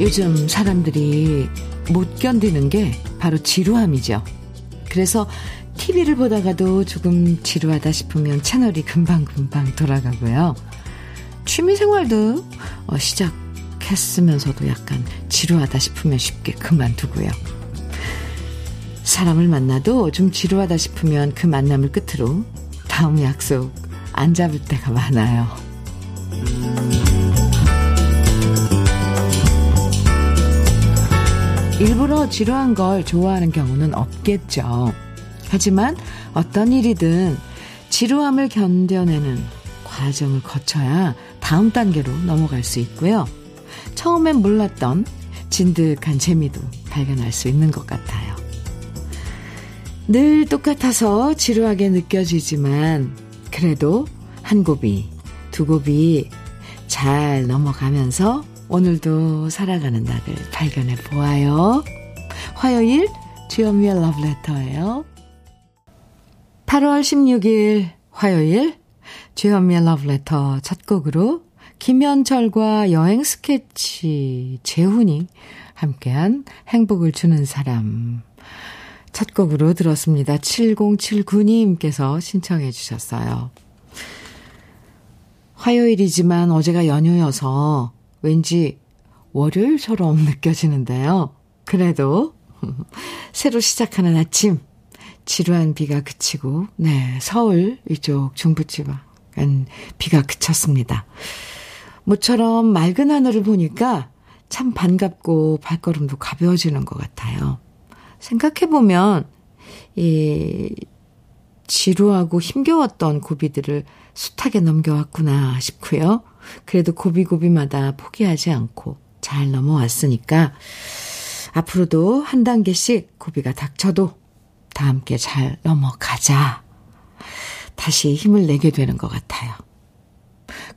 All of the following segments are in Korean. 요즘 사람들이 못 견디는 게 바로 지루함이죠. 그래서 TV를 보다가도 조금 지루하다 싶으면 채널이 금방금방 돌아가고요. 취미생활도 시작했으면서도 약간 지루하다 싶으면 쉽게 그만두고요. 사람을 만나도 좀 지루하다 싶으면 그 만남을 끝으로 다음 약속 안 잡을 때가 많아요. 일부러 지루한 걸 좋아하는 경우는 없겠죠. 하지만 어떤 일이든 지루함을 견뎌내는 과정을 거쳐야 다음 단계로 넘어갈 수 있고요. 처음엔 몰랐던 진득한 재미도 발견할 수 있는 것 같아요. 늘 똑같아서 지루하게 느껴지지만 그래도 한 고비, 두 고비 잘 넘어가면서 오늘도 살아가는 낙을 발견해 보아요. 화요일 주현미의 러브레터예요. 8월 16일 화요일 주현미의 러브레터 첫 곡으로 김현철과 여행 스케치 재훈이 함께한 행복을 주는 사람 첫 곡으로 들었습니다. 7079님께서 신청해 주셨어요. 화요일이지만 어제가 연휴여서 왠지 월요일처럼 느껴지는데요. 그래도 새로 시작하는 아침 지루한 비가 그치고 서울 이쪽 중부지방은 비가 그쳤습니다. 모처럼 맑은 하늘을 보니까 참 반갑고 발걸음도 가벼워지는 것 같아요. 생각해보면 이 지루하고 힘겨웠던 고비들을 숱하게 넘겨왔구나 싶고요. 그래도 고비고비마다 포기하지 않고 잘 넘어왔으니까 앞으로도 한 단계씩 고비가 닥쳐도 다 함께 잘 넘어가자. 다시 힘을 내게 되는 것 같아요.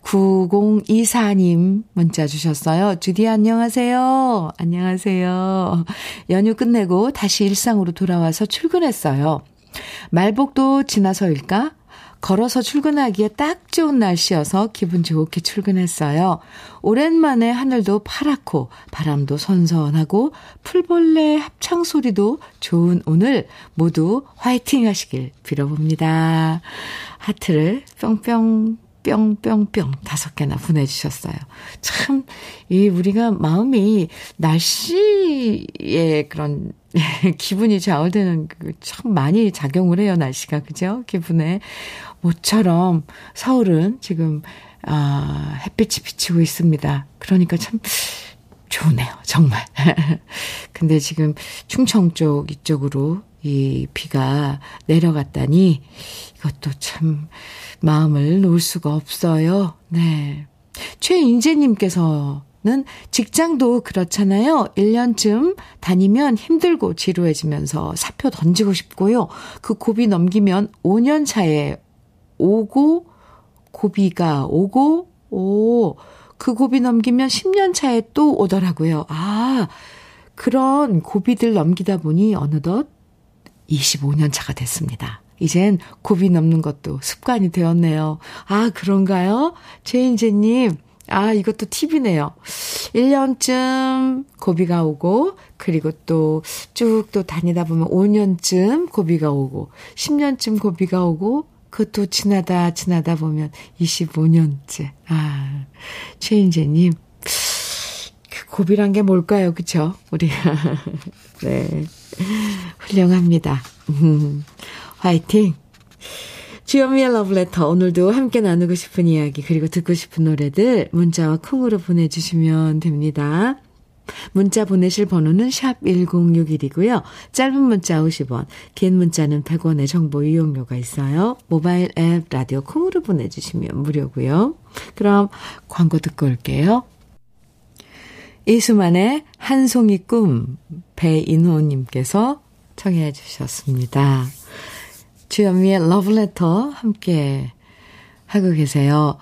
9024님 문자 주셨어요. 주디 안녕하세요. 안녕하세요. 연휴 끝내고 다시 일상으로 돌아와서 출근했어요. 말복도 지나서일까? 걸어서 출근하기에 딱 좋은 날씨여서 기분 좋게 출근했어요. 오랜만에 하늘도 파랗고 바람도 선선하고 풀벌레 합창소리도 좋은 오늘 모두 화이팅 하시길 빌어봅니다. 하트를 뿅뿅 뿅뿅뿅 5개나 보내주셨어요. 참 이 우리가 마음이 날씨에 그런 기분이 좌우되는 참 많이 작용을 해요. 날씨가 그죠? 기분에 모처럼 서울은 지금 햇빛이 비치고 있습니다. 그러니까 참 좋네요. 정말. 근데 지금 충청 쪽 이쪽으로 이 비가 내려갔다니 이것도 참 마음을 놓을 수가 없어요. 네. 최인재님께서는 직장도 그렇잖아요. 1년쯤 다니면 힘들고 지루해지면서 사표 던지고 싶고요. 그 고비 넘기면 5년 차에 오고 고비가 오고 그 고비 넘기면 10년 차에 또 오더라고요. 아, 그런 고비들 넘기다 보니 어느덧 25년 차가 됐습니다. 이젠 고비 넘는 것도 습관이 되었네요. 아, 그런가요? 최인재님, 아, 이것도 팁이네요. 1년쯤 고비가 오고, 그리고 또 쭉 또 다니다 보면 5년쯤 고비가 오고, 10년쯤 고비가 오고, 그것도 지나다 보면 25년째. 아, 최인재님, 그 고비란 게 뭘까요? 그쵸? 우리가. 네. 훌륭합니다. 화이팅. 주현미의 러브레터 오늘도 함께 나누고 싶은 이야기 그리고 듣고 싶은 노래들 문자와 콩으로 보내주시면 됩니다. 문자 보내실 번호는 샵 1061이고요. 짧은 문자 50원, 긴 문자는 100원의 정보 이용료가 있어요. 모바일 앱 라디오 콩으로 보내주시면 무료고요. 그럼 광고 듣고 올게요. 이수만의 한 송이 꿈 배인호님께서 청해 주셨습니다. 주현미의 러브레터 함께 하고 계세요.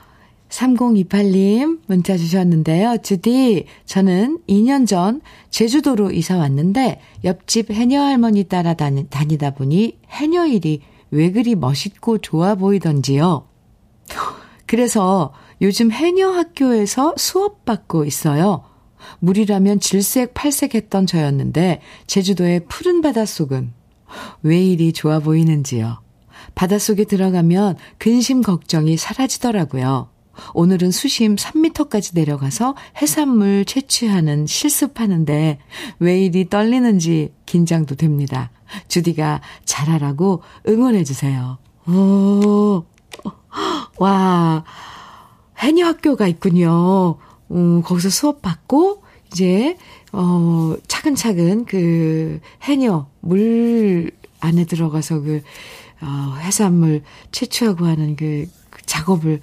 3028님 문자 주셨는데요. 주디, 저는 2년 전 제주도로 이사 왔는데 옆집 해녀 할머니 따라 다니다 보니 해녀일이 왜 그리 멋있고 좋아 보이던지요. 그래서 요즘 해녀 학교에서 수업받고 있어요. 물이라면 질색 팔색 했던 저였는데 제주도의 푸른 바닷속은 왜 이리 좋아 보이는지요. 바닷속에 들어가면 근심 걱정이 사라지더라고요. 오늘은 수심 3m까지 내려가서 해산물 채취하는 실습하는데 왜 이리 떨리는지 긴장도 됩니다. 주디가 잘하라고 응원해주세요. 오, 와, 해녀 학교가 있군요. 거기서 수업받고 이제 차근차근 그 해녀 물 안에 들어가서 그 해산물 채취하고 하는 그 작업을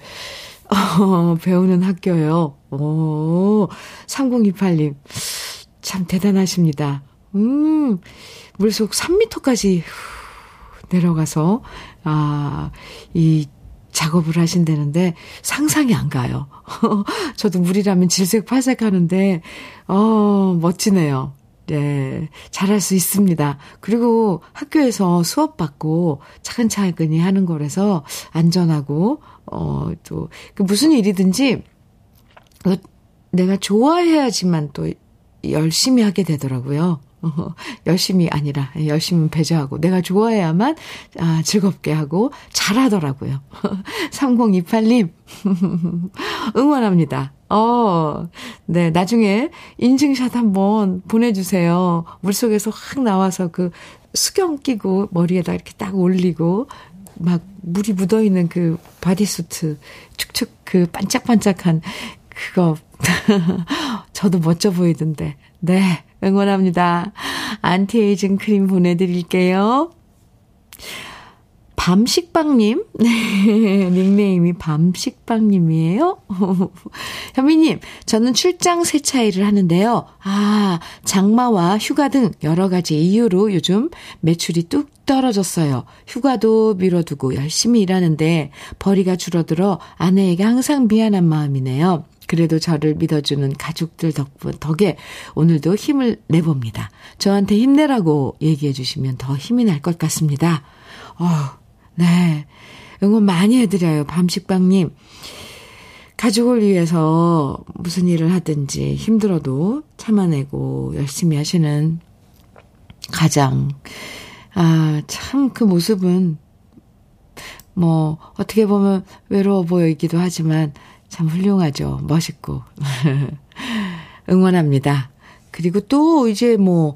배우는 학교예요. 오, 3028님 참 대단하십니다. 물속 3m까지 내려가서 이 작업을 하신다는데 상상이 안 가요. 저도 물이라면 질색팔색 하는데 멋지네요. 네, 잘할 수 있습니다. 그리고 학교에서 수업받고 차근차근히 하는 거라서 안전하고 또 무슨 일이든지 내가 좋아해야지만 또 열심히 하게 되더라고요. 열심히 아니라 열심히 배제하고 내가 좋아해야만 즐겁게 하고 잘하더라고요. 3028님 응원합니다. 네, 나중에 인증샷 한번 보내주세요. 물속에서 확 나와서 그 수경 끼고 머리에다 이렇게 딱 올리고 막 물이 묻어있는 그 바디수트 축축 그 반짝반짝한 그거 저도 멋져 보이던데. 네, 응원합니다. 안티에이징 크림 보내드릴게요. 밤식빵님, 닉네임이 밤식빵님이에요. 현미님, 저는 출장 세차 일을 하는데요. 장마와 휴가 등 여러 가지 이유로 요즘 매출이 뚝 떨어졌어요. 휴가도 미뤄두고 열심히 일하는데 벌이가 줄어들어 아내에게 항상 미안한 마음이네요. 그래도 저를 믿어주는 가족들 덕에 오늘도 힘을 내봅니다. 저한테 힘내라고 얘기해 주시면 더 힘이 날 것 같습니다. 네, 응원 많이 해드려요. 밤식빵님. 가족을 위해서 무슨 일을 하든지 힘들어도 참아내고 열심히 하시는 가장 참 그 모습은 뭐 어떻게 보면 외로워 보이기도 하지만 참 훌륭하죠. 멋있고. 응원합니다. 그리고 또 이제 뭐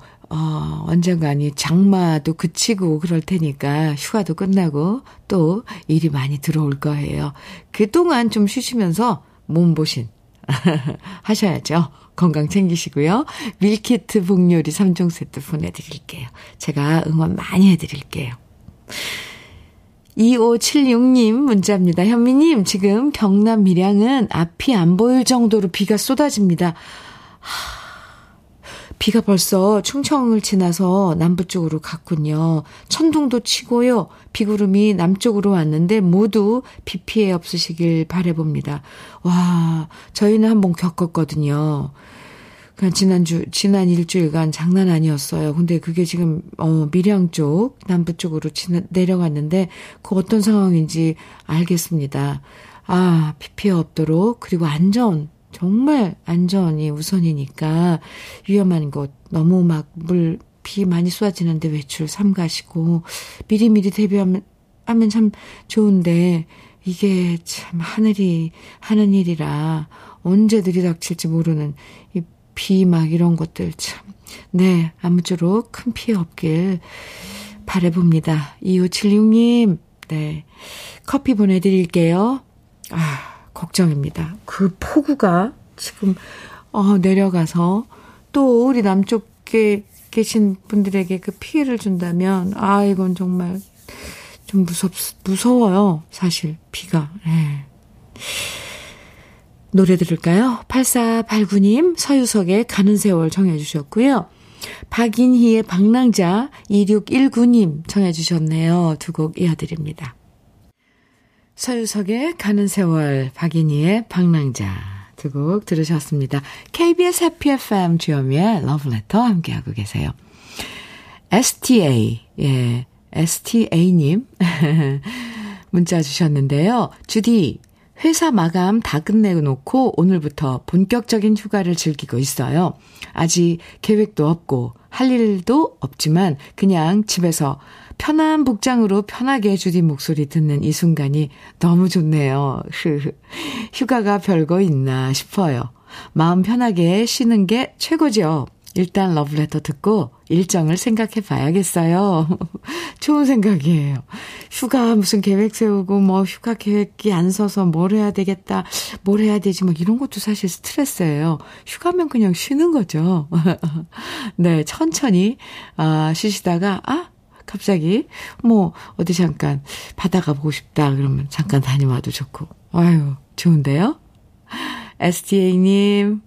언젠가니 장마도 그치고 그럴 테니까 휴가도 끝나고 또 일이 많이 들어올 거예요. 그동안 좀 쉬시면서 몸보신 하셔야죠. 건강 챙기시고요. 밀키트 복요리 3종 세트 보내드릴게요. 제가 응원 많이 해드릴게요. 2576님 문자입니다. 현미님, 지금 경남 밀양은 앞이 안 보일 정도로 비가 쏟아집니다. 비가 벌써 충청을 지나서 남부 쪽으로 갔군요. 천둥도 치고요. 비구름이 남쪽으로 왔는데 모두 비 피해 없으시길 바라봅니다. 와, 저희는 한번 겪었거든요. 그냥 지난 일주일간 장난 아니었어요. 근데 그게 지금, 밀양 쪽, 남부 쪽으로 내려갔는데, 그 어떤 상황인지 알겠습니다. 비 피해 없도록, 그리고 정말 안전이 우선이니까, 위험한 곳, 너무 비 많이 쏟아지는데 외출 삼가시고, 미리미리 대비하면 참 좋은데, 이게 참 하늘이 하는 일이라, 언제 들이닥칠지 모르는, 비 막 이런 것들 참. 네, 아무쪼록 큰 피해 없길 바라봅니다. 2576님, 네, 커피 보내드릴게요. 걱정입니다. 그 폭우가 지금 내려가서 또 우리 남쪽에 계신 분들에게 그 피해를 준다면 이건 정말 좀 무서워요. 사실 비가. 네. 노래 들을까요? 8489님 서유석의 가는 세월 청해 주셨고요. 박인희의 방랑자 2619님 청해 주셨네요. 두 곡 이어드립니다. 서유석의 가는 세월, 박인희의 방랑자 두 곡 들으셨습니다. KBS 해피 FM 주현미의 러브레터 함께하고 계세요. STA, 예, STA님 문자 주셨는데요. 주디, 회사 마감 다 끝내놓고 오늘부터 본격적인 휴가를 즐기고 있어요. 아직 계획도 없고 할 일도 없지만 그냥 집에서 편한 복장으로 편하게 주디 목소리 듣는 이 순간이 너무 좋네요. 휴가가 별거 있나 싶어요. 마음 편하게 쉬는 게 최고죠. 일단 러브레터 듣고 일정을 생각해 봐야겠어요. 좋은 생각이에요. 휴가 무슨 계획 세우고 뭐 휴가 계획이 안 서서 뭘 해야 되겠다, 뭘 해야 되지 뭐 이런 것도 사실 스트레스예요. 휴가면 그냥 쉬는 거죠. 네, 천천히 쉬시다가 갑자기 뭐 어디 잠깐 바다 가보고 싶다 그러면 잠깐 다녀와도 좋고. 아유, 좋은데요? STA님,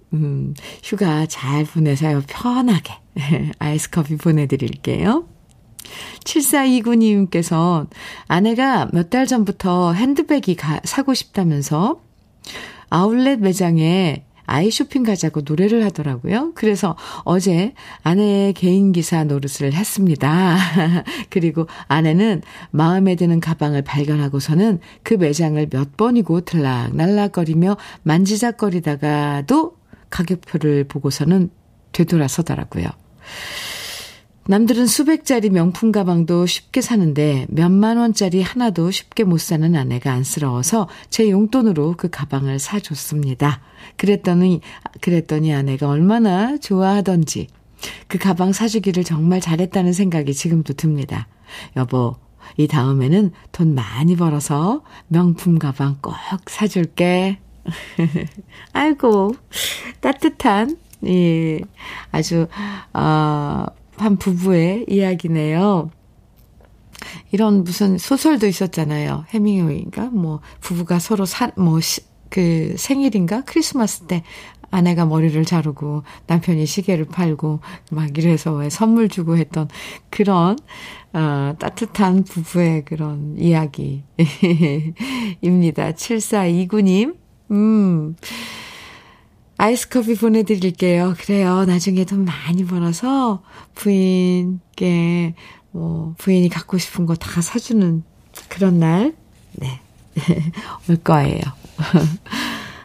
휴가 잘 보내세요. 편하게. 아이스 커피 보내드릴게요. 7429님께서 아내가 몇 달 전부터 핸드백이 사고 싶다면서 아울렛 매장에 아이 쇼핑 가자고 노래를 하더라고요. 그래서 어제 아내의 개인기사 노릇을 했습니다. 그리고 아내는 마음에 드는 가방을 발견하고서는 그 매장을 몇 번이고 들락날락거리며 만지작거리다가도 가격표를 보고서는 되돌아서더라고요. 남들은 수백짜리 명품 가방도 쉽게 사는데 몇만 원짜리 하나도 쉽게 못 사는 아내가 안쓰러워서 제 용돈으로 그 가방을 사줬습니다. 그랬더니 아내가 얼마나 좋아하던지 그 가방 사주기를 정말 잘했다는 생각이 지금도 듭니다. 여보, 이 다음에는 돈 많이 벌어서 명품 가방 꼭 사줄게. 아이고, 따뜻한, 예, 아주 한 부부의 이야기네요. 이런 무슨 소설도 있었잖아요. 해밍웨이인가? 뭐, 부부가 서로 생일인가? 크리스마스 때 아내가 머리를 자르고 남편이 시계를 팔고 막 이래서 왜 선물 주고 했던 그런, 따뜻한 부부의 그런 이야기입니다. 7429님. 아이스커피 보내드릴게요. 그래요. 나중에 돈 많이 벌어서 부인께, 뭐, 부인이 갖고 싶은 거 다 사주는 그런 날, 네, 올 거예요.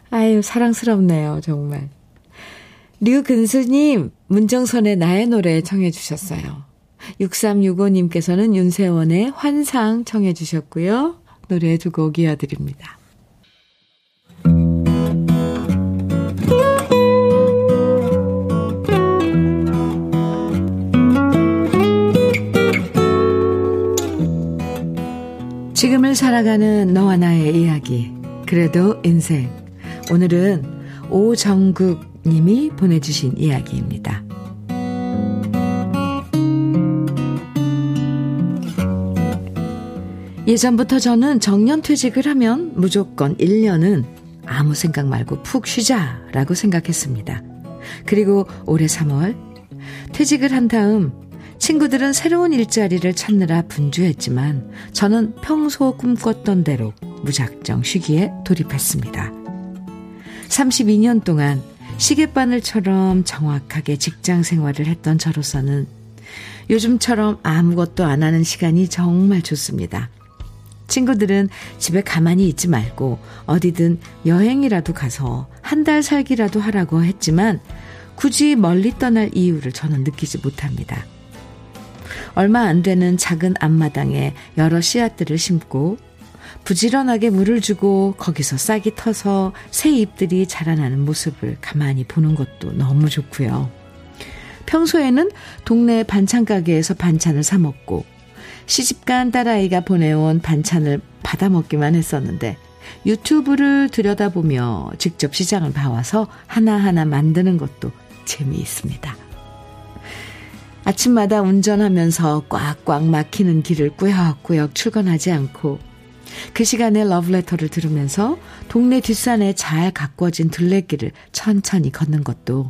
아유, 사랑스럽네요, 정말. 류근수님, 문정선의 나의 노래 청해주셨어요. 6365님께서는 윤세원의 환상 청해주셨고요. 노래 두 곡 이어드립니다. 지금을 살아가는 너와 나의 이야기, 그래도 인생. 오늘은 오정국 님이 보내주신 이야기입니다. 예전부터 저는 정년퇴직을 하면 무조건 1년은 아무 생각 말고 푹 쉬자라고 생각했습니다. 그리고 올해 3월 퇴직을 한 다음 친구들은 새로운 일자리를 찾느라 분주했지만 저는 평소 꿈꿨던 대로 무작정 쉬기에 돌입했습니다. 32년 동안 시계바늘처럼 정확하게 직장 생활을 했던 저로서는 요즘처럼 아무것도 안 하는 시간이 정말 좋습니다. 친구들은 집에 가만히 있지 말고 어디든 여행이라도 가서 한 달 살기라도 하라고 했지만 굳이 멀리 떠날 이유를 저는 느끼지 못합니다. 얼마 안 되는 작은 앞마당에 여러 씨앗들을 심고 부지런하게 물을 주고 거기서 싹이 터서 새 잎들이 자라나는 모습을 가만히 보는 것도 너무 좋고요. 평소에는 동네 반찬가게에서 반찬을 사 먹고 시집간 딸아이가 보내온 반찬을 받아 먹기만 했었는데 유튜브를 들여다보며 직접 시장을 봐와서 하나하나 만드는 것도 재미있습니다. 아침마다 운전하면서 꽉꽉 막히는 길을 꾸역꾸역 출근하지 않고 그 시간에 러브레터를 들으면서 동네 뒷산에 잘 가꿔진 둘레길을 천천히 걷는 것도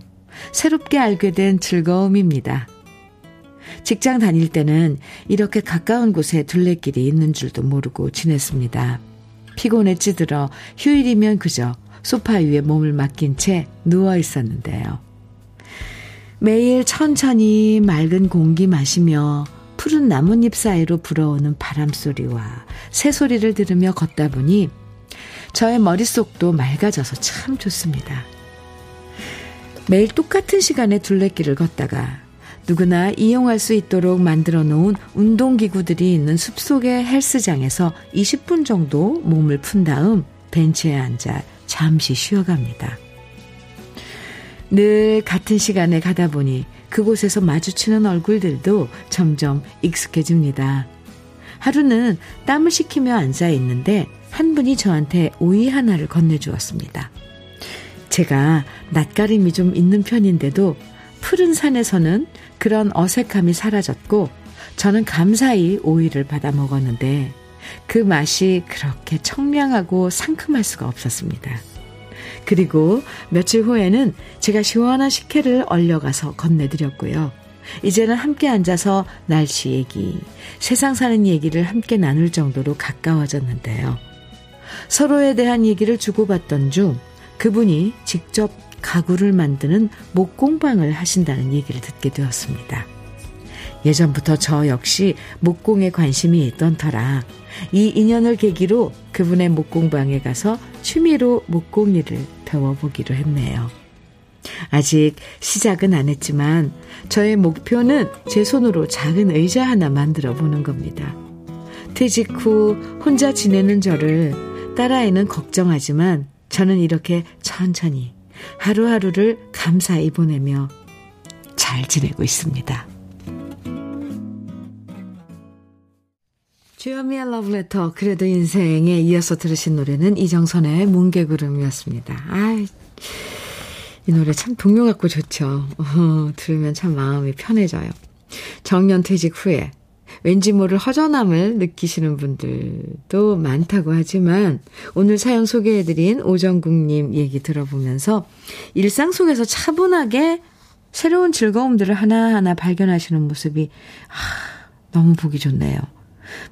새롭게 알게 된 즐거움입니다. 직장 다닐 때는 이렇게 가까운 곳에 둘레길이 있는 줄도 모르고 지냈습니다. 피곤에 찌들어 휴일이면 그저 소파 위에 몸을 맡긴 채 누워 있었는데요. 매일 천천히 맑은 공기 마시며 푸른 나뭇잎 사이로 불어오는 바람소리와 새소리를 들으며 걷다 보니 저의 머릿속도 맑아져서 참 좋습니다. 매일 똑같은 시간에 둘레길을 걷다가 누구나 이용할 수 있도록 만들어 놓은 운동기구들이 있는 숲속의 헬스장에서 20분 정도 몸을 푼 다음 벤치에 앉아 잠시 쉬어갑니다. 늘 같은 시간에 가다 보니 그곳에서 마주치는 얼굴들도 점점 익숙해집니다. 하루는 땀을 식히며 앉아있는데 한 분이 저한테 오이 하나를 건네주었습니다. 제가 낯가림이 좀 있는 편인데도 푸른 산에서는 그런 어색함이 사라졌고 저는 감사히 오이를 받아 먹었는데 그 맛이 그렇게 청량하고 상큼할 수가 없었습니다. 그리고 며칠 후에는 제가 시원한 식혜를 얼려가서 건네드렸고요. 이제는 함께 앉아서 날씨 얘기, 세상 사는 얘기를 함께 나눌 정도로 가까워졌는데요. 서로에 대한 얘기를 주고받던 중 그분이 직접 가구를 만드는 목공방을 하신다는 얘기를 듣게 되었습니다. 예전부터 저 역시 목공에 관심이 있던 터라 이 인연을 계기로 그분의 목공방에 가서 취미로 목공 일을 배워보기로 했네요. 아직 시작은 안 했지만 저의 목표는 제 손으로 작은 의자 하나 만들어 보는 겁니다. 퇴직 후 혼자 지내는 저를 딸아이는 걱정하지만 저는 이렇게 천천히 하루하루를 감사히 보내며 잘 지내고 있습니다. 주현미의 러브레터, 그래도 인생에 이어서 들으신 노래는 이정선의 뭉게구름이었습니다. 아이, 이 노래 참 동요 같고 좋죠. 들으면 참 마음이 편해져요. 정년 퇴직 후에 왠지 모를 허전함을 느끼시는 분들도 많다고 하지만 오늘 사연 소개해드린 오정국님 얘기 들어보면서 일상 속에서 차분하게 새로운 즐거움들을 하나하나 발견하시는 모습이 너무 보기 좋네요.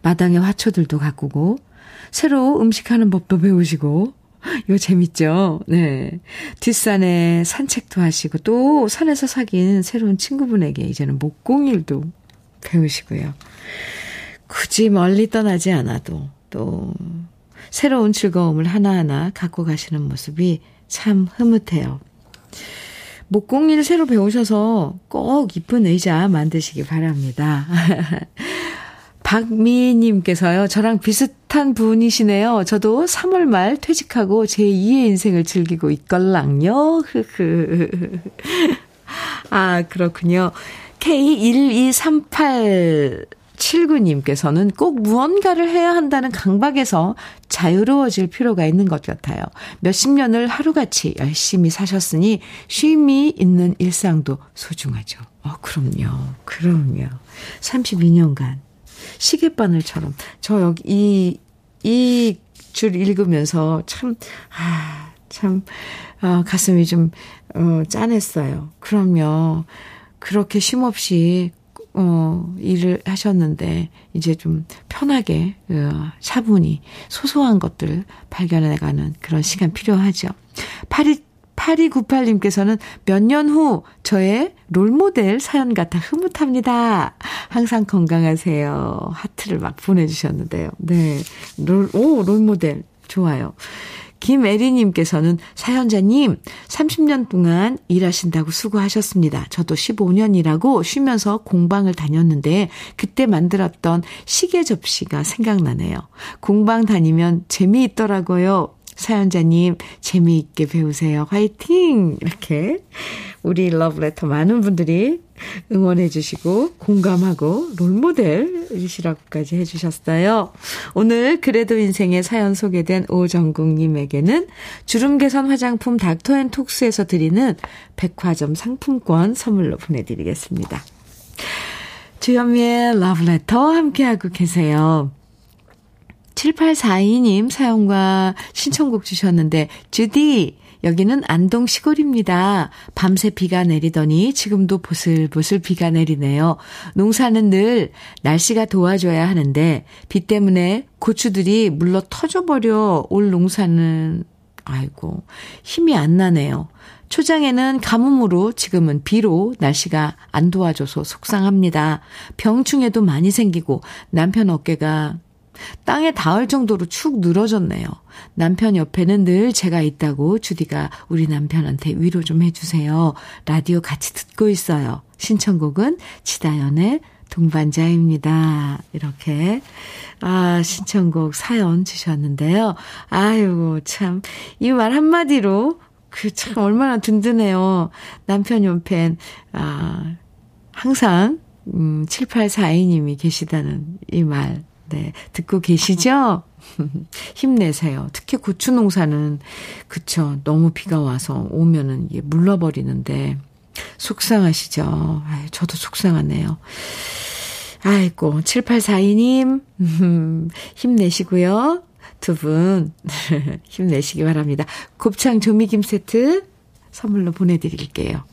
마당에 화초들도 가꾸고 새로 음식하는 법도 배우시고 이거 재밌죠? 네, 뒷산에 산책도 하시고 또 산에서 사귄 새로운 친구분에게 이제는 목공일도 배우시고요. 굳이 멀리 떠나지 않아도 또 새로운 즐거움을 하나하나 갖고 가시는 모습이 참 흐뭇해요. 목공일 새로 배우셔서 꼭 이쁜 의자 만드시기 바랍니다. 박미희님께서요. 저랑 비슷한 분이시네요. 저도 3월 말 퇴직하고 제2의 인생을 즐기고 있걸랑요. 아, 그렇군요. K12387구님께서는 꼭 무언가를 해야 한다는 강박에서 자유로워질 필요가 있는 것 같아요. 몇십 년을 하루같이 열심히 사셨으니 쉼이 있는 일상도 소중하죠. 그럼요. 32년간. 시계바늘처럼 저 여기 이 줄 읽으면서 참 가슴이 좀 짠했어요. 그럼요. 그렇게 쉼없이 일을 하셨는데 이제 좀 편하게 차분히 소소한 것들 발견해가는 그런 시간 필요하죠. 8298님께서는 몇 년 후 저의 롤모델 사연 같아 흐뭇합니다. 항상 건강하세요. 하트를 막 보내주셨는데요. 네, 롤모델 좋아요. 김애리님께서는 사연자님 30년 동안 일하신다고 수고하셨습니다. 저도 15년이라고 쉬면서 공방을 다녔는데 그때 만들었던 시계 접시가 생각나네요. 공방 다니면 재미있더라고요. 사연자님 재미있게 배우세요. 화이팅! 이렇게 우리 러브레터 많은 분들이 응원해 주시고 공감하고 롤모델이시라고까지 해주셨어요. 오늘 그래도 인생의 사연 소개된 오정국님에게는 주름개선 화장품 닥터앤톡스에서 드리는 백화점 상품권 선물로 보내드리겠습니다. 주현미의 러브레터 함께하고 계세요. 7842님 사연과 신청곡 주셨는데 주디 여기는 안동 시골입니다. 밤새 비가 내리더니 지금도 보슬보슬 비가 내리네요. 농사는 늘 날씨가 도와줘야 하는데 비 때문에 고추들이 물러 터져버려 올 농사는 아이고 힘이 안 나네요. 초장에는 가뭄으로 지금은 비로 날씨가 안 도와줘서 속상합니다. 병충해도 많이 생기고 남편 어깨가 땅에 닿을 정도로 축 늘어졌네요. 남편 옆에는 늘 제가 있다고 주디가 우리 남편한테 위로 좀 해주세요. 라디오 같이 듣고 있어요. 신청곡은 지다연의 동반자입니다. 이렇게 신청곡 사연 주셨는데요. 아이고 참 이 말 한마디로 그 참 얼마나 든든해요. 남편 옆엔 항상 7842님이 계시다는 이 말. 네, 듣고 계시죠? 힘내세요. 특히 고추 농사는 그쵸. 너무 비가 와서 오면은 이게 물러버리는데 속상하시죠? 아유, 저도 속상하네요. 아이고 7842님 힘내시고요. 두 분 힘내시기 바랍니다. 곱창 조미김 세트 선물로 보내드릴게요.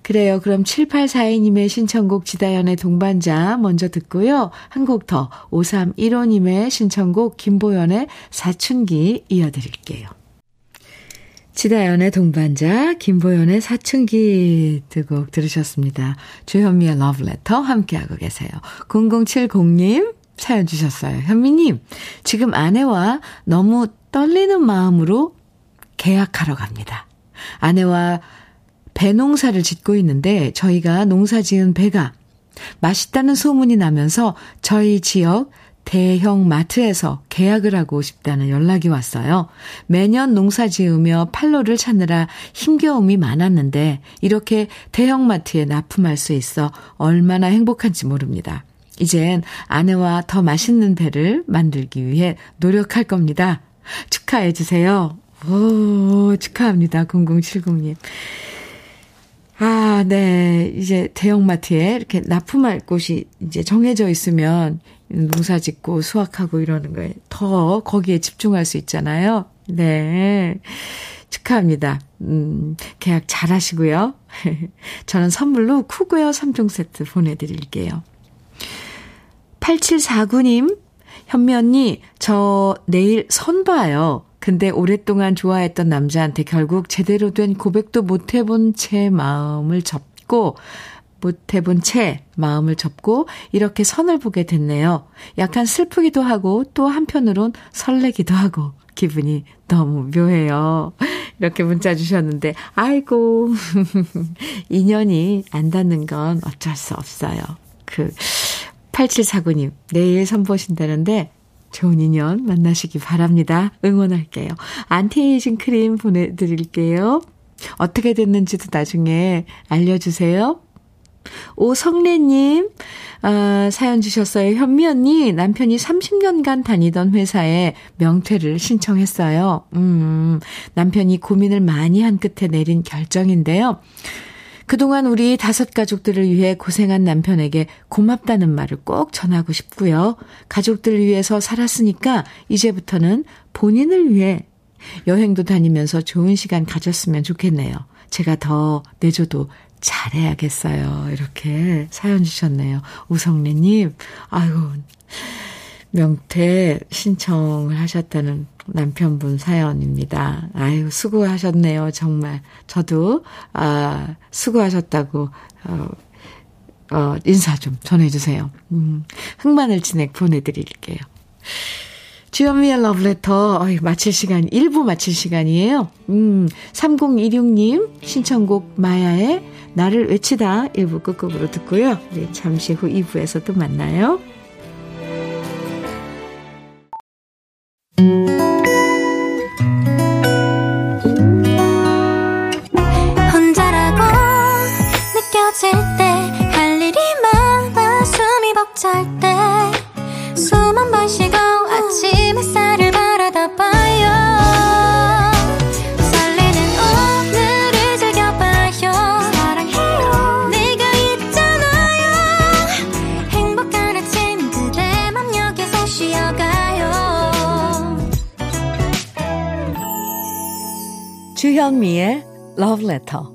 그래요. 그럼 7842님의 신청곡 지다연의 동반자 먼저 듣고요. 한 곡 더 5315님의 신청곡 김보연의 사춘기 이어드릴게요. 지다연의 동반자, 김보연의 사춘기 두 곡 들으셨습니다. 조현미의 러브레터 함께하고 계세요. 0070님 사연 주셨어요. 현미님, 지금 아내와 너무 떨리는 마음으로 계약하러 갑니다. 아내와 배 농사를 짓고 있는데 저희가 농사 지은 배가 맛있다는 소문이 나면서 저희 지역 대형 마트에서 계약을 하고 싶다는 연락이 왔어요. 매년 농사 지으며 판로를 찾느라 힘겨움이 많았는데 이렇게 대형 마트에 납품할 수 있어 얼마나 행복한지 모릅니다. 이젠 아내와 더 맛있는 배를 만들기 위해 노력할 겁니다. 축하해 주세요. 오, 축하합니다. 0070님. 아, 네. 이제 대형마트에 이렇게 납품할 곳이 이제 정해져 있으면 농사 짓고 수확하고 이러는 거에 더 거기에 집중할 수 있잖아요. 네. 축하합니다. 계약 잘 하시고요. 저는 선물로 쿠그웨어 3종 세트 보내드릴게요. 8749님, 현미 언니, 저 내일 선 봐요. 근데 오랫동안 좋아했던 남자한테 결국 제대로 된 고백도 못 해본 채 마음을 접고 이렇게 선을 보게 됐네요. 약간 슬프기도 하고 또 한편으론 설레기도 하고 기분이 너무 묘해요. 이렇게 문자 주셨는데 아이고 인연이 안 닿는 건 어쩔 수 없어요. 그 8749님 내일 선보신다는데 좋은 인연 만나시기 바랍니다. 응원할게요. 안티에이징 크림 보내드릴게요. 어떻게 됐는지도 나중에 알려주세요. 오성래님 사연 주셨어요. 현미 언니 남편이 30년간 다니던 회사에 명퇴를 신청했어요. 남편이 고민을 많이 한 끝에 내린 결정인데요. 그동안 우리 5가족들을 위해 고생한 남편에게 고맙다는 말을 꼭 전하고 싶고요. 가족들을 위해서 살았으니까 이제부터는 본인을 위해 여행도 다니면서 좋은 시간 가졌으면 좋겠네요. 제가 더 내조도 잘해야겠어요. 이렇게 사연 주셨네요. 우성래님, 아유 명퇴 신청을 하셨다는 남편분 사연입니다. 아유 수고하셨네요. 정말 저도 수고하셨다고 인사 좀 전해주세요. 흑마늘 진액 보내드릴게요. 주현미의 러브레터 마칠 시간 1부 마칠 시간이에요. 3016님 신청곡 마야의 나를 외치다 1부 끝곡으로 듣고요. 우리 잠시 후 2부에서 또 만나요. 주현미의 러브레터.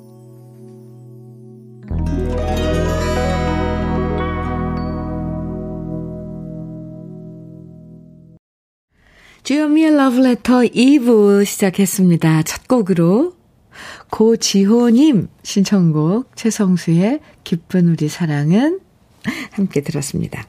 주현미의 러브레터 2부 시작했습니다. 첫 곡으로 고지호님 신청곡 최성수의 기쁜 우리 사랑은 함께 들었습니다.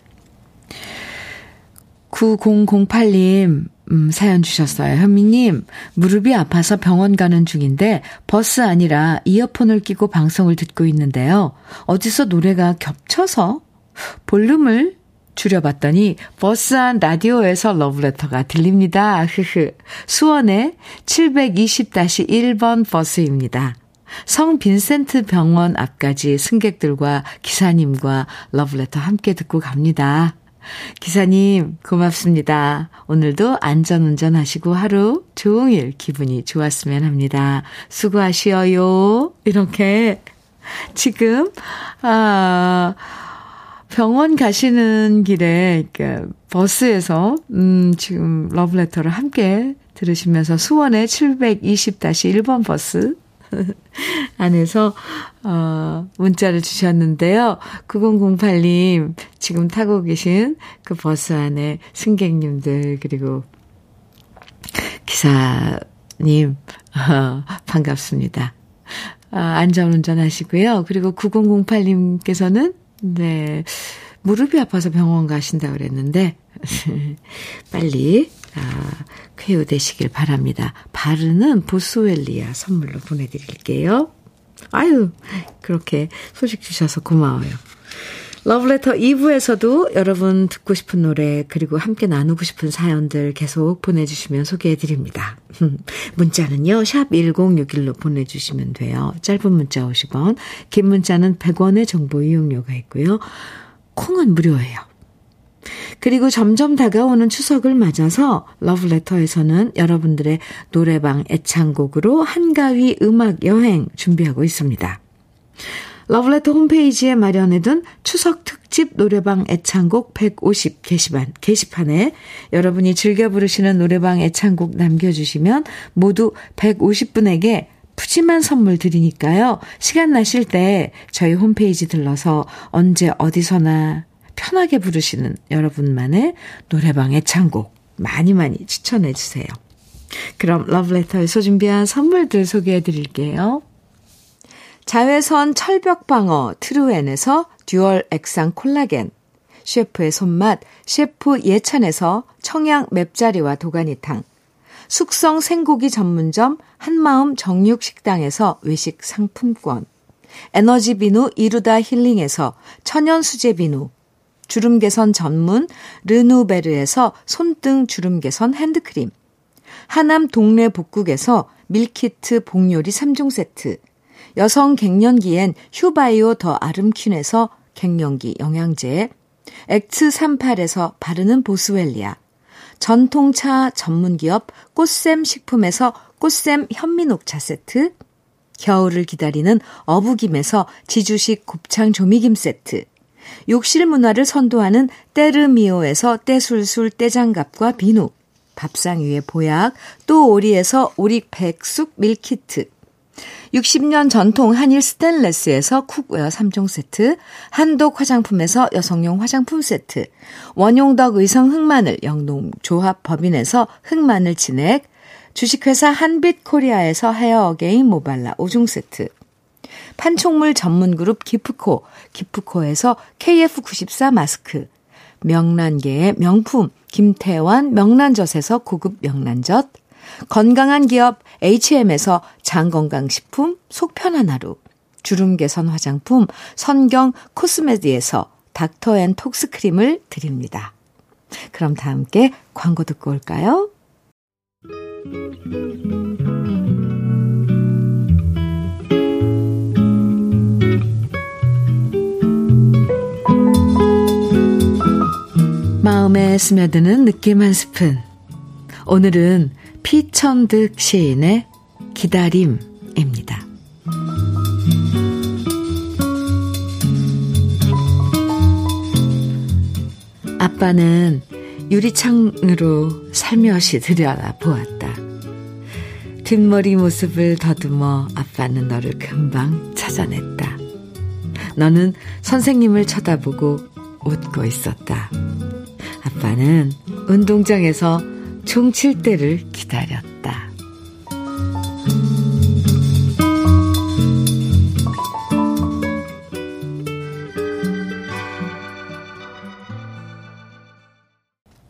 9008님 사연 주셨어요. 현미님, 무릎이 아파서 병원 가는 중인데 버스 아니라 이어폰을 끼고 방송을 듣고 있는데요. 어디서 노래가 겹쳐서 볼륨을 줄여봤더니 버스 안 라디오에서 러브레터가 들립니다. 수원의 720-1번 버스입니다. 성빈센트 병원 앞까지 승객들과 기사님과 러브레터 함께 듣고 갑니다. 기사님 고맙습니다. 오늘도 안전운전 하시고 하루 종일 기분이 좋았으면 합니다. 수고하시어요. 이렇게 지금 병원 가시는 길에 버스에서 지금 러브레터를 함께 들으시면서 수원의 720-1번 버스 안에서 문자를 주셨는데요. 9008님 지금 타고 계신 그 버스 안에 승객님들 그리고 기사님 반갑습니다. 안전운전 하시고요. 그리고 9008님께서는 네 무릎이 아파서 병원 가신다고 그랬는데 빨리 쾌유되시길 바랍니다. 바르는 보스웰리아 선물로 보내드릴게요. 아유, 그렇게 소식 주셔서 고마워요. 러브레터 2부에서도 여러분 듣고 싶은 노래 그리고 함께 나누고 싶은 사연들 계속 보내주시면 소개해드립니다. 문자는요 샵 1061로 보내주시면 돼요. 짧은 문자 50원, 긴 문자는 100원의 정보 이용료가 있고요. 콩은 무료예요. 그리고 점점 다가오는 추석을 맞아서 러브레터에서는 여러분들의 노래방 애창곡으로 한가위 음악 여행 준비하고 있습니다. 러브레터 홈페이지에 마련해둔 추석 특집 노래방 애창곡 150 게시판에 여러분이 즐겨 부르시는 노래방 애창곡 남겨주시면 모두 150분에게 푸짐한 선물 드리니까요. 시간 나실 때 저희 홈페이지 들러서 언제 어디서나 편하게 부르시는 여러분만의 노래방 애창곡 많이 많이 추천해 주세요. 그럼 러브레터에서 준비한 선물들 소개해 드릴게요. 자외선 철벽방어 트루엔에서 듀얼 액상 콜라겐, 셰프의 손맛 셰프 예찬에서 청양 맵자리와 도가니탕, 숙성 생고기 전문점 한마음 정육식당에서 외식 상품권, 에너지 비누 이루다 힐링에서 천연 수제 비누, 주름 개선 전문 르누베르에서 손등 주름 개선 핸드크림, 하남 동네 복국에서 밀키트 복요리 3종 세트, 여성 갱년기엔 휴바이오 더 아름퀸에서 갱년기 영양제, 액츠 38에서 바르는 보스웰리아, 전통차 전문기업 꽃샘 식품에서 꽃샘 현미녹차 세트, 겨울을 기다리는 어부김에서 지주식 곱창 조미김 세트, 욕실 문화를 선도하는 때르미오에서 때술술 때장갑과 비누, 밥상 위에 보약, 또 오리에서 오리 백숙 밀키트, 60년 전통 한일 스탠레스에서 쿡웨어 3종 세트, 한독 화장품에서 여성용 화장품 세트, 원용덕 의성 흑마늘 영농조합 법인에서 흑마늘 진액, 주식회사 한빛코리아에서 헤어 어게인 모발라 5종 세트, 판촉물 전문그룹 기프코에서 KF94 마스크, 명란계의 명품 김태환 명란젓에서 고급 명란젓, 건강한 기업 HM에서 장건강식품 속편한 하루, 주름개선 화장품 선경 코스메디에서 닥터앤톡스크림을 드립니다. 그럼 다 함께 광고 듣고 올까요? 마음에 스며드는 느낌 한 스푼. 오늘은 피천득 시인의 기다림입니다. 아빠는 유리창으로 살며시 들여다보았다. 뒷머리 모습을 더듬어 아빠는 너를 금방 찾아냈다. 너는 선생님을 쳐다보고 웃고 있었다. 아빠는 운동장에서 종 칠 때를 기다렸다.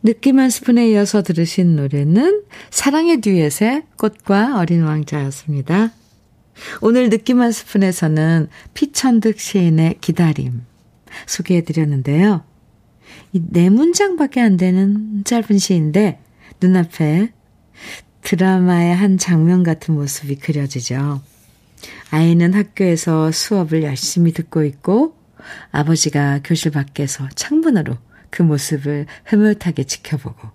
느낌 한 스푼에 이어서 들으신 노래는 사랑의 듀엣의 꽃과 어린 왕자였습니다. 오늘 느낌 한 스푼에서는 피천득 시인의 기다림 소개해드렸는데요. 이 4문장밖에 안 되는 짧은 시인데 눈앞에 드라마의 한 장면 같은 모습이 그려지죠. 아이는 학교에서 수업을 열심히 듣고 있고 아버지가 교실 밖에서 창문으로 그 모습을 흐뭇하게 지켜보고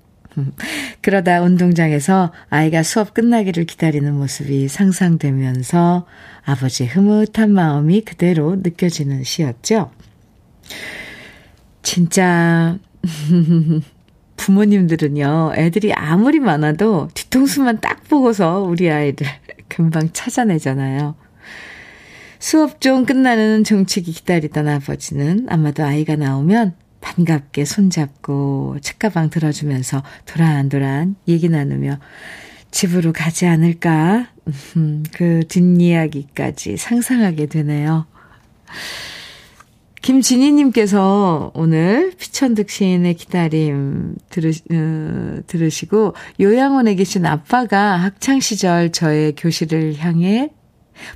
그러다 운동장에서 아이가 수업 끝나기를 기다리는 모습이 상상되면서 아버지의 흐뭇한 마음이 그대로 느껴지는 시였죠. 진짜 부모님들은요. 애들이 아무리 많아도 뒤통수만 딱 보고서 우리 아이들 금방 찾아내잖아요. 수업 좀 끝나는 종치기 기다리던 아버지는 아마도 아이가 나오면 반갑게 손잡고 책가방 들어주면서 도란도란 얘기 나누며 집으로 가지 않을까? 그 뒷이야기까지 상상하게 되네요. 김진희님께서 오늘 피천득 시인의 기다림 들으시고 요양원에 계신 아빠가 학창시절 저의 교실을 향해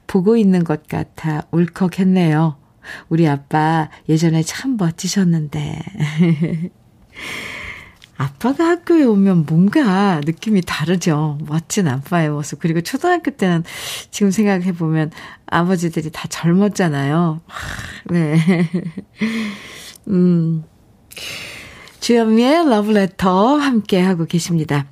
보고 있는 것 같아 울컥했네요. 우리 아빠 예전에 참 멋지셨는데. 아빠가 학교에 오면 뭔가 느낌이 다르죠. 멋진 아빠의 모습. 그리고 초등학교 때는 지금 생각해보면 아버지들이 다 젊었잖아요. 네. 주현미의 러브레터 함께하고 계십니다.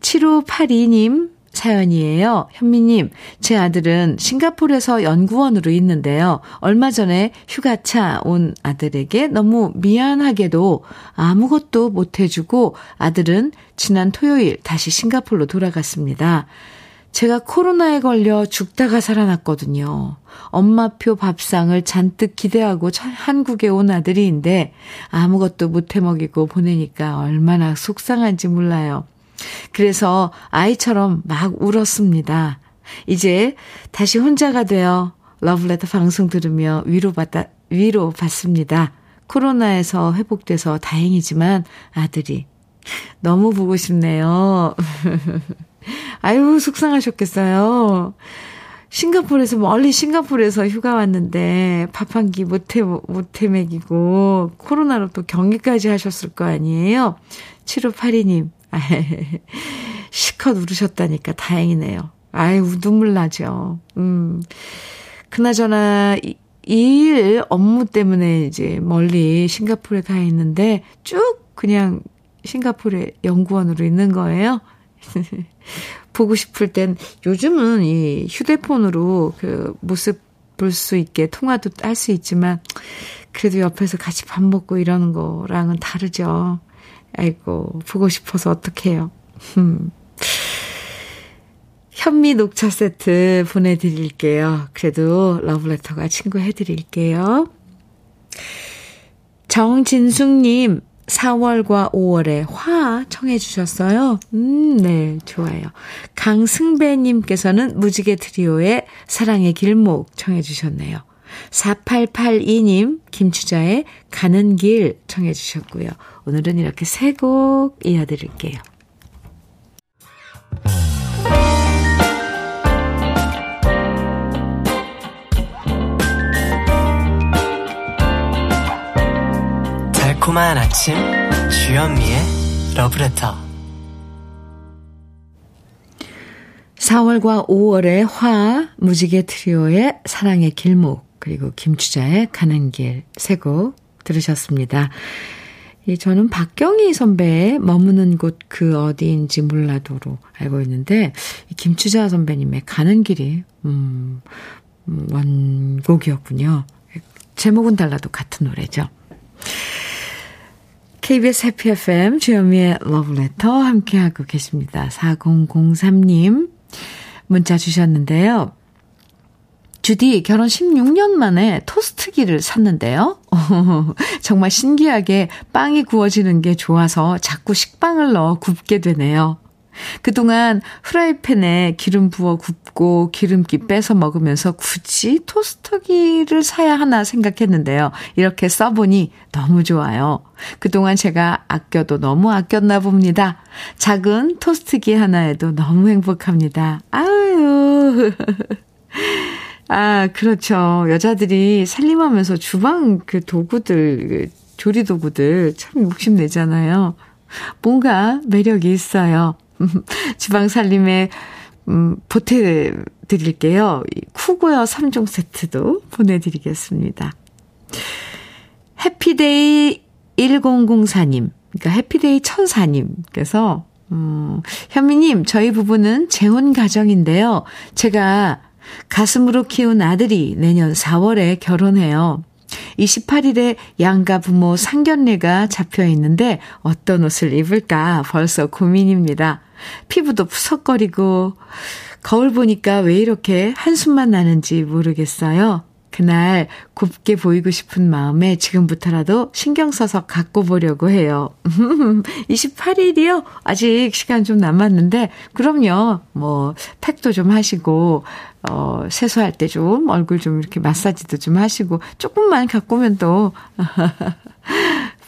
7582님 사연이에요. 현미님, 제 아들은 싱가포르에서 연구원으로 있는데요. 얼마 전에 휴가차 온 아들에게 너무 미안하게도 아무것도 못해주고 아들은 지난 토요일 다시 싱가포르로 돌아갔습니다. 제가 코로나에 걸려 죽다가 살아났거든요. 엄마표 밥상을 잔뜩 기대하고 한국에 온 아들이인데 아무것도 못해먹이고 보내니까 얼마나 속상한지 몰라요. 그래서 아이처럼 막 울었습니다. 이제 다시 혼자가 되어 러브레터 방송 들으며 위로받습니다. 코로나에서 회복돼서 다행이지만 아들이 너무 보고 싶네요. 아유 속상하셨겠어요. 싱가포르에서 멀리 싱가포르에서 휴가 왔는데 밥 한 끼 못해 먹이고 코로나로 또 격리까지 하셨을 거 아니에요. 7582님. 시컷 울으셨다니까 다행이네요. 아유 눈물 나죠. 그나저나 이 일 업무 때문에 이제 멀리 싱가포르에 가 있는데 쭉 그냥 싱가포르에 연구원으로 있는 거예요. 보고 싶을 땐 요즘은 이 휴대폰으로 그 모습 볼 수 있게 통화도 할 수 있지만 그래도 옆에서 같이 밥 먹고 이러는 거랑은 다르죠. 아이고 보고 싶어서 어떡해요. 현미 녹차 세트 보내드릴게요. 그래도 러브레터가 친구해드릴게요. 정진숙님 4월과 5월에 화 청해 주셨어요. 네 좋아요. 강승배님께서는 무지개 트리오의 사랑의 길목 청해 주셨네요. 4882님 김추자의 가는 길 청해 주셨고요. 오늘은 이렇게 3곡 이어드릴게요. 달콤한 아침 주현미의 러브레터 4월과 5월의 화 무지개 트리오의 사랑의 길목 그리고 김추자의 가는 길 3곡 들으셨습니다. 저는 박경희 선배의 머무는 곳 그 어디인지 몰라도로 알고 있는데 김추자 선배님의 가는 길이 원곡이었군요. 제목은 달라도 같은 노래죠. KBS 해피 FM 주현미의 러브레터 함께하고 계십니다. 4003님 문자 주셨는데요. 주디, 결혼 16년 만에 토스트기를 샀는데요. 정말 신기하게 빵이 구워지는 게 좋아서 자꾸 식빵을 넣어 굽게 되네요. 그동안 프라이팬에 기름 부어 굽고 기름기 빼서 먹으면서 굳이 토스트기를 사야 하나 생각했는데요. 이렇게 써보니 너무 좋아요. 그동안 제가 아껴도 너무 아꼈나 봅니다. 작은 토스트기 하나에도 너무 행복합니다. 아유. 아, 그렇죠. 여자들이 살림하면서 주방 그 도구들, 조리 도구들 참 욕심내잖아요. 뭔가 매력이 있어요. 지방 살림에 보태드릴게요. 쿠고요 3종 세트도 보내드리겠습니다. 해피데이 1004님, 그러니까 해피데이 천사님께서 현미님, 저희 부부는 재혼 가정인데요. 제가 가슴으로 키운 아들이 내년 4월에 결혼해요. 28일에 양가 부모 상견례가 잡혀 있는데 어떤 옷을 입을까 벌써 고민입니다. 피부도 푸석거리고 거울 보니까 왜 이렇게 한숨만 나는지 모르겠어요. 그날 곱게 보이고 싶은 마음에 지금부터라도 신경 써서 갖고 보려고 해요. 28일이요? 아직 시간 좀 남았는데 그럼요. 뭐 팩도 좀 하시고 세수할 때 좀 얼굴 좀 이렇게 마사지도 좀 하시고 조금만 가꾸면 또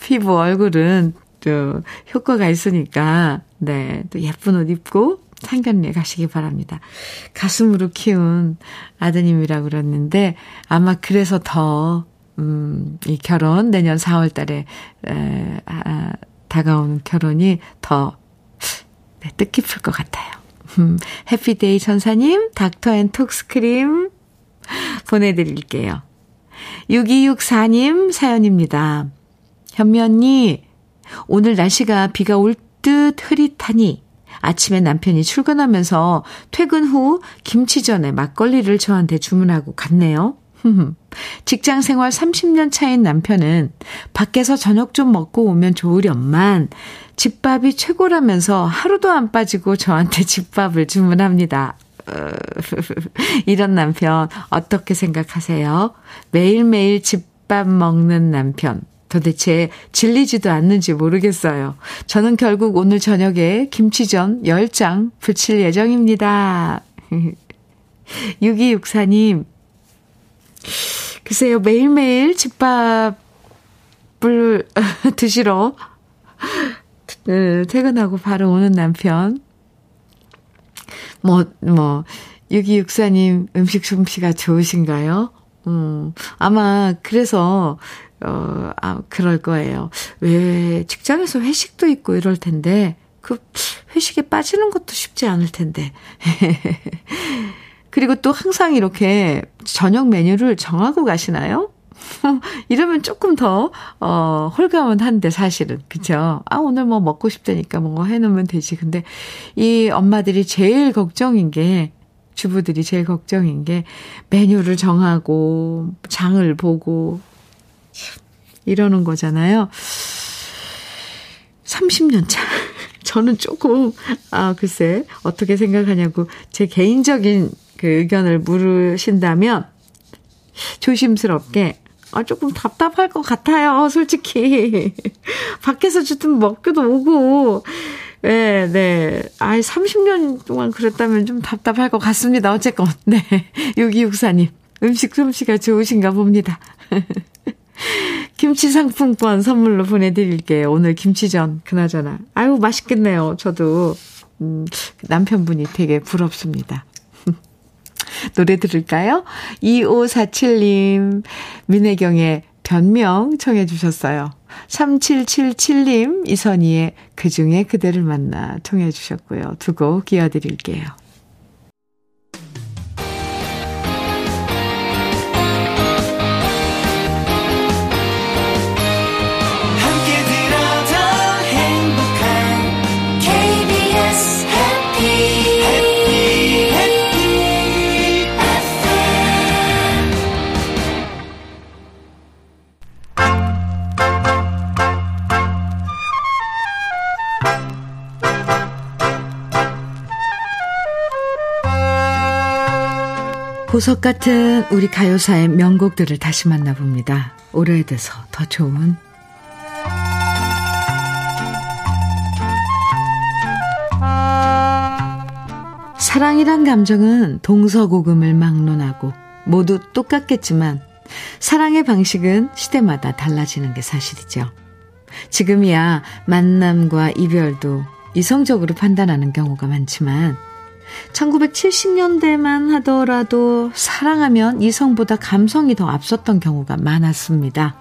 피부 얼굴은 또 효과가 있으니까 네, 또 예쁜 옷 입고 상견례 가시기 바랍니다. 가슴으로 키운 아드님이라고 그랬는데 아마 그래서 더 이 결혼 내년 4월 달에 다가오는 결혼이 더 네, 뜻깊을 것 같아요. 해피데이 천사님 닥터앤톡스크림 보내드릴게요. 6264님 사연입니다. 현미 언니, 오늘 날씨가 비가 올 듯 흐릿하니 아침에 남편이 출근하면서 퇴근 후 김치전에 막걸리를 저한테 주문하고 갔네요. 직장 생활 30년 차인 남편은 밖에서 저녁 좀 먹고 오면 좋으련만 집밥이 최고라면서 하루도 안 빠지고 저한테 집밥을 주문합니다. 이런 남편 어떻게 생각하세요? 매일매일 집밥 먹는 남편. 도대체 질리지도 않는지 모르겠어요. 저는 결국 오늘 저녁에 김치전 10장 부칠 예정입니다. 6264님, 글쎄요, 매일매일 집밥을 드시러 퇴근하고 바로 오는 남편. 뭐 6264님 음식 솜씨가 좋으신가요? 아마 그래서 그럴 거예요. 왜 직장에서 회식도 있고 이럴 텐데 그 회식에 빠지는 것도 쉽지 않을 텐데. 그리고 또 항상 이렇게 저녁 메뉴를 정하고 가시나요? 이러면 조금 더 홀가운 한데 사실은 그렇죠. 아, 오늘 뭐 먹고 싶다니까 뭔가 해놓으면 되지. 근데 이 엄마들이 제일 걱정인 게, 주부들이 제일 걱정인 게 메뉴를 정하고 장을 보고 이러는 거잖아요. 30년 차. 저는 조금, 글쎄, 어떻게 생각하냐고, 제 개인적인 그 의견을 물으신다면, 조심스럽게, 조금 답답할 것 같아요, 솔직히. 밖에서 주든 먹기도 오고, 네. 30년 동안 그랬다면 좀 답답할 것 같습니다. 어쨌건, 네. 6264님, 음식 솜씨가 좋으신가 봅니다. 김치 상품권 선물로 보내드릴게요. 오늘 김치전, 그나저나. 아유, 맛있겠네요. 저도 남편분이 되게 부럽습니다. 노래 들을까요? 2547님, 민혜경의 변명 청해 주셨어요. 3777님, 이선희의 그중에 그대를 만나 청해 주셨고요. 두 곡 이어드릴게요. 보석 같은 우리 가요사의 명곡들을 다시 만나봅니다. 오래돼서 더 좋은. 사랑이란 감정은 동서고금을 막론하고 모두 똑같겠지만 사랑의 방식은 시대마다 달라지는 게 사실이죠. 지금이야 만남과 이별도 이성적으로 판단하는 경우가 많지만 1970년대만 하더라도 사랑하면 이성보다 감성이 더 앞섰던 경우가 많았습니다.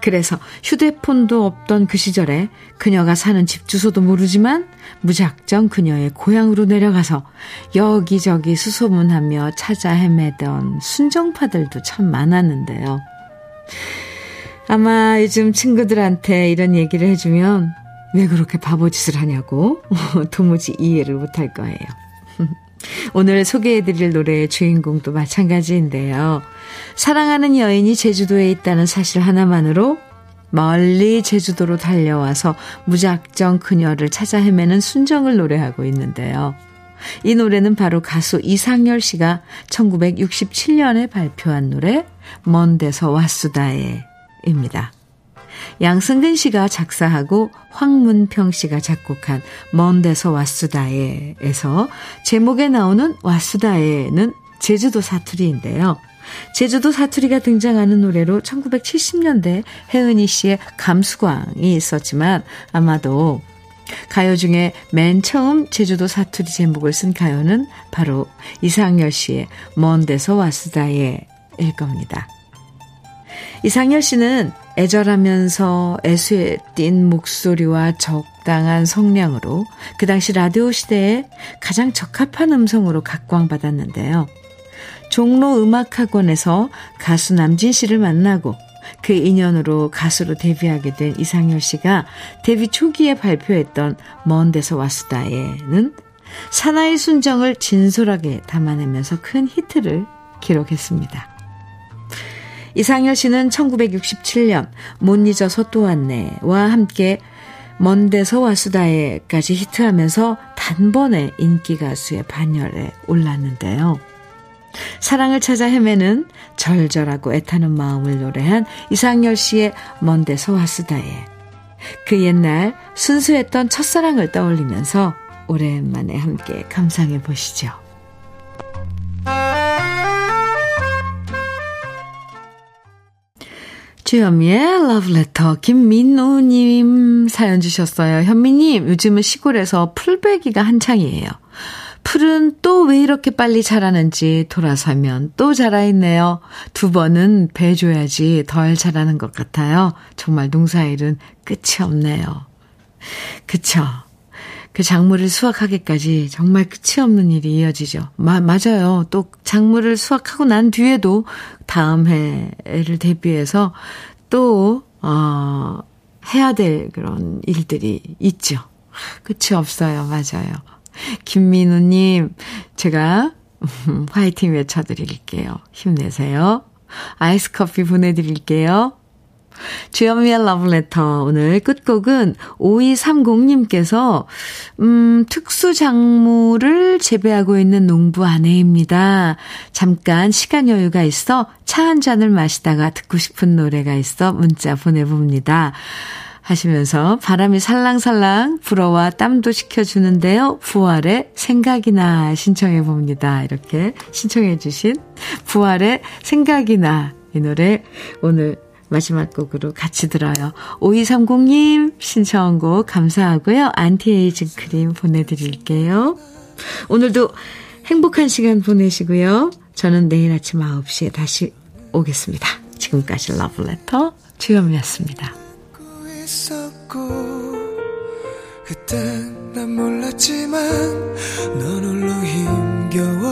그래서 휴대폰도 없던 그 시절에 그녀가 사는 집 주소도 모르지만 무작정 그녀의 고향으로 내려가서 여기저기 수소문하며 찾아 헤매던 순정파들도 참 많았는데요. 아마 요즘 친구들한테 이런 얘기를 해주면 왜 그렇게 바보짓을 하냐고 도무지 이해를 못할 거예요. 오늘 소개해드릴 노래의 주인공도 마찬가지인데요. 사랑하는 여인이 제주도에 있다는 사실 하나만으로 멀리 제주도로 달려와서 무작정 그녀를 찾아 헤매는 순정을 노래하고 있는데요. 이 노래는 바로 가수 이상열 씨가 1967년에 발표한 노래 먼 데서 왔수다에 입니다. 양승근 씨가 작사하고 황문평 씨가 작곡한 먼 데서 왔수다에에서 제목에 나오는 왔수다에는 제주도 사투리인데요. 제주도 사투리가 등장하는 노래로 1970년대 혜은이 씨의 감수광이 있었지만 아마도 가요 중에 맨 처음 제주도 사투리 제목을 쓴 가요는 바로 이상열 씨의 먼 데서 왔수다에일 겁니다. 이상열 씨는 애절하면서 애수에 띈 목소리와 적당한 성량으로 그 당시 라디오 시대에 가장 적합한 음성으로 각광받았는데요. 종로음악학원에서 가수 남진 씨를 만나고 그 인연으로 가수로 데뷔하게 된 이상열 씨가 데뷔 초기에 발표했던 먼 데서 왔수다에는 사나이 순정을 진솔하게 담아내면서 큰 히트를 기록했습니다. 이상열 씨는 1967년 못 잊어서 또 왔네와 함께 먼 데서 왔수다에까지 히트하면서 단번에 인기 가수의 반열에 올랐는데요. 사랑을 찾아 헤매는 절절하고 애타는 마음을 노래한 이상열 씨의 먼 데서 왔수다에, 그 옛날 순수했던 첫사랑을 떠올리면서 오랜만에 함께 감상해 보시죠. 주현미의 러브레터. 김민호님 사연 주셨어요. 현미님, 요즘은 시골에서 풀베기가 한창이에요. 풀은 또 왜 이렇게 빨리 자라는지 돌아서면 또 자라있네요. 두 번은 베줘야지 덜 자라는 것 같아요. 정말 농사일은 끝이 없네요. 그쵸. 그 작물을 수확하기까지 정말 끝이 없는 일이 이어지죠. 맞아요. 또 작물을 수확하고 난 뒤에도 다음 해를 대비해서 또 해야 될 그런 일들이 있죠. 끝이 없어요. 맞아요. 김민우님, 제가 화이팅 외쳐드릴게요. 힘내세요. 아이스 커피 보내드릴게요. 주현미의 러브레터. 오늘 끝곡은 5230님께서 특수작물을 재배하고 있는 농부 아내입니다. 잠깐 시간 여유가 있어 차 한 잔을 마시다가 듣고 싶은 노래가 있어 문자 보내봅니다. 하시면서 바람이 살랑살랑 불어와 땀도 식혀주는데요. 부활의 생각이나 신청해봅니다. 이렇게 신청해 주신 부활의 생각이나, 이 노래 오늘 마지막 곡으로 같이 들어요. 5230님 신청곡 감사하고요. 안티에이징 크림 보내드릴게요. 오늘도 행복한 시간 보내시고요. 저는 내일 아침 9시에 다시 오겠습니다. 지금까지 러브레터 주현미였습니다. 그땐 난 몰랐지만 넌 홀로 힘겨워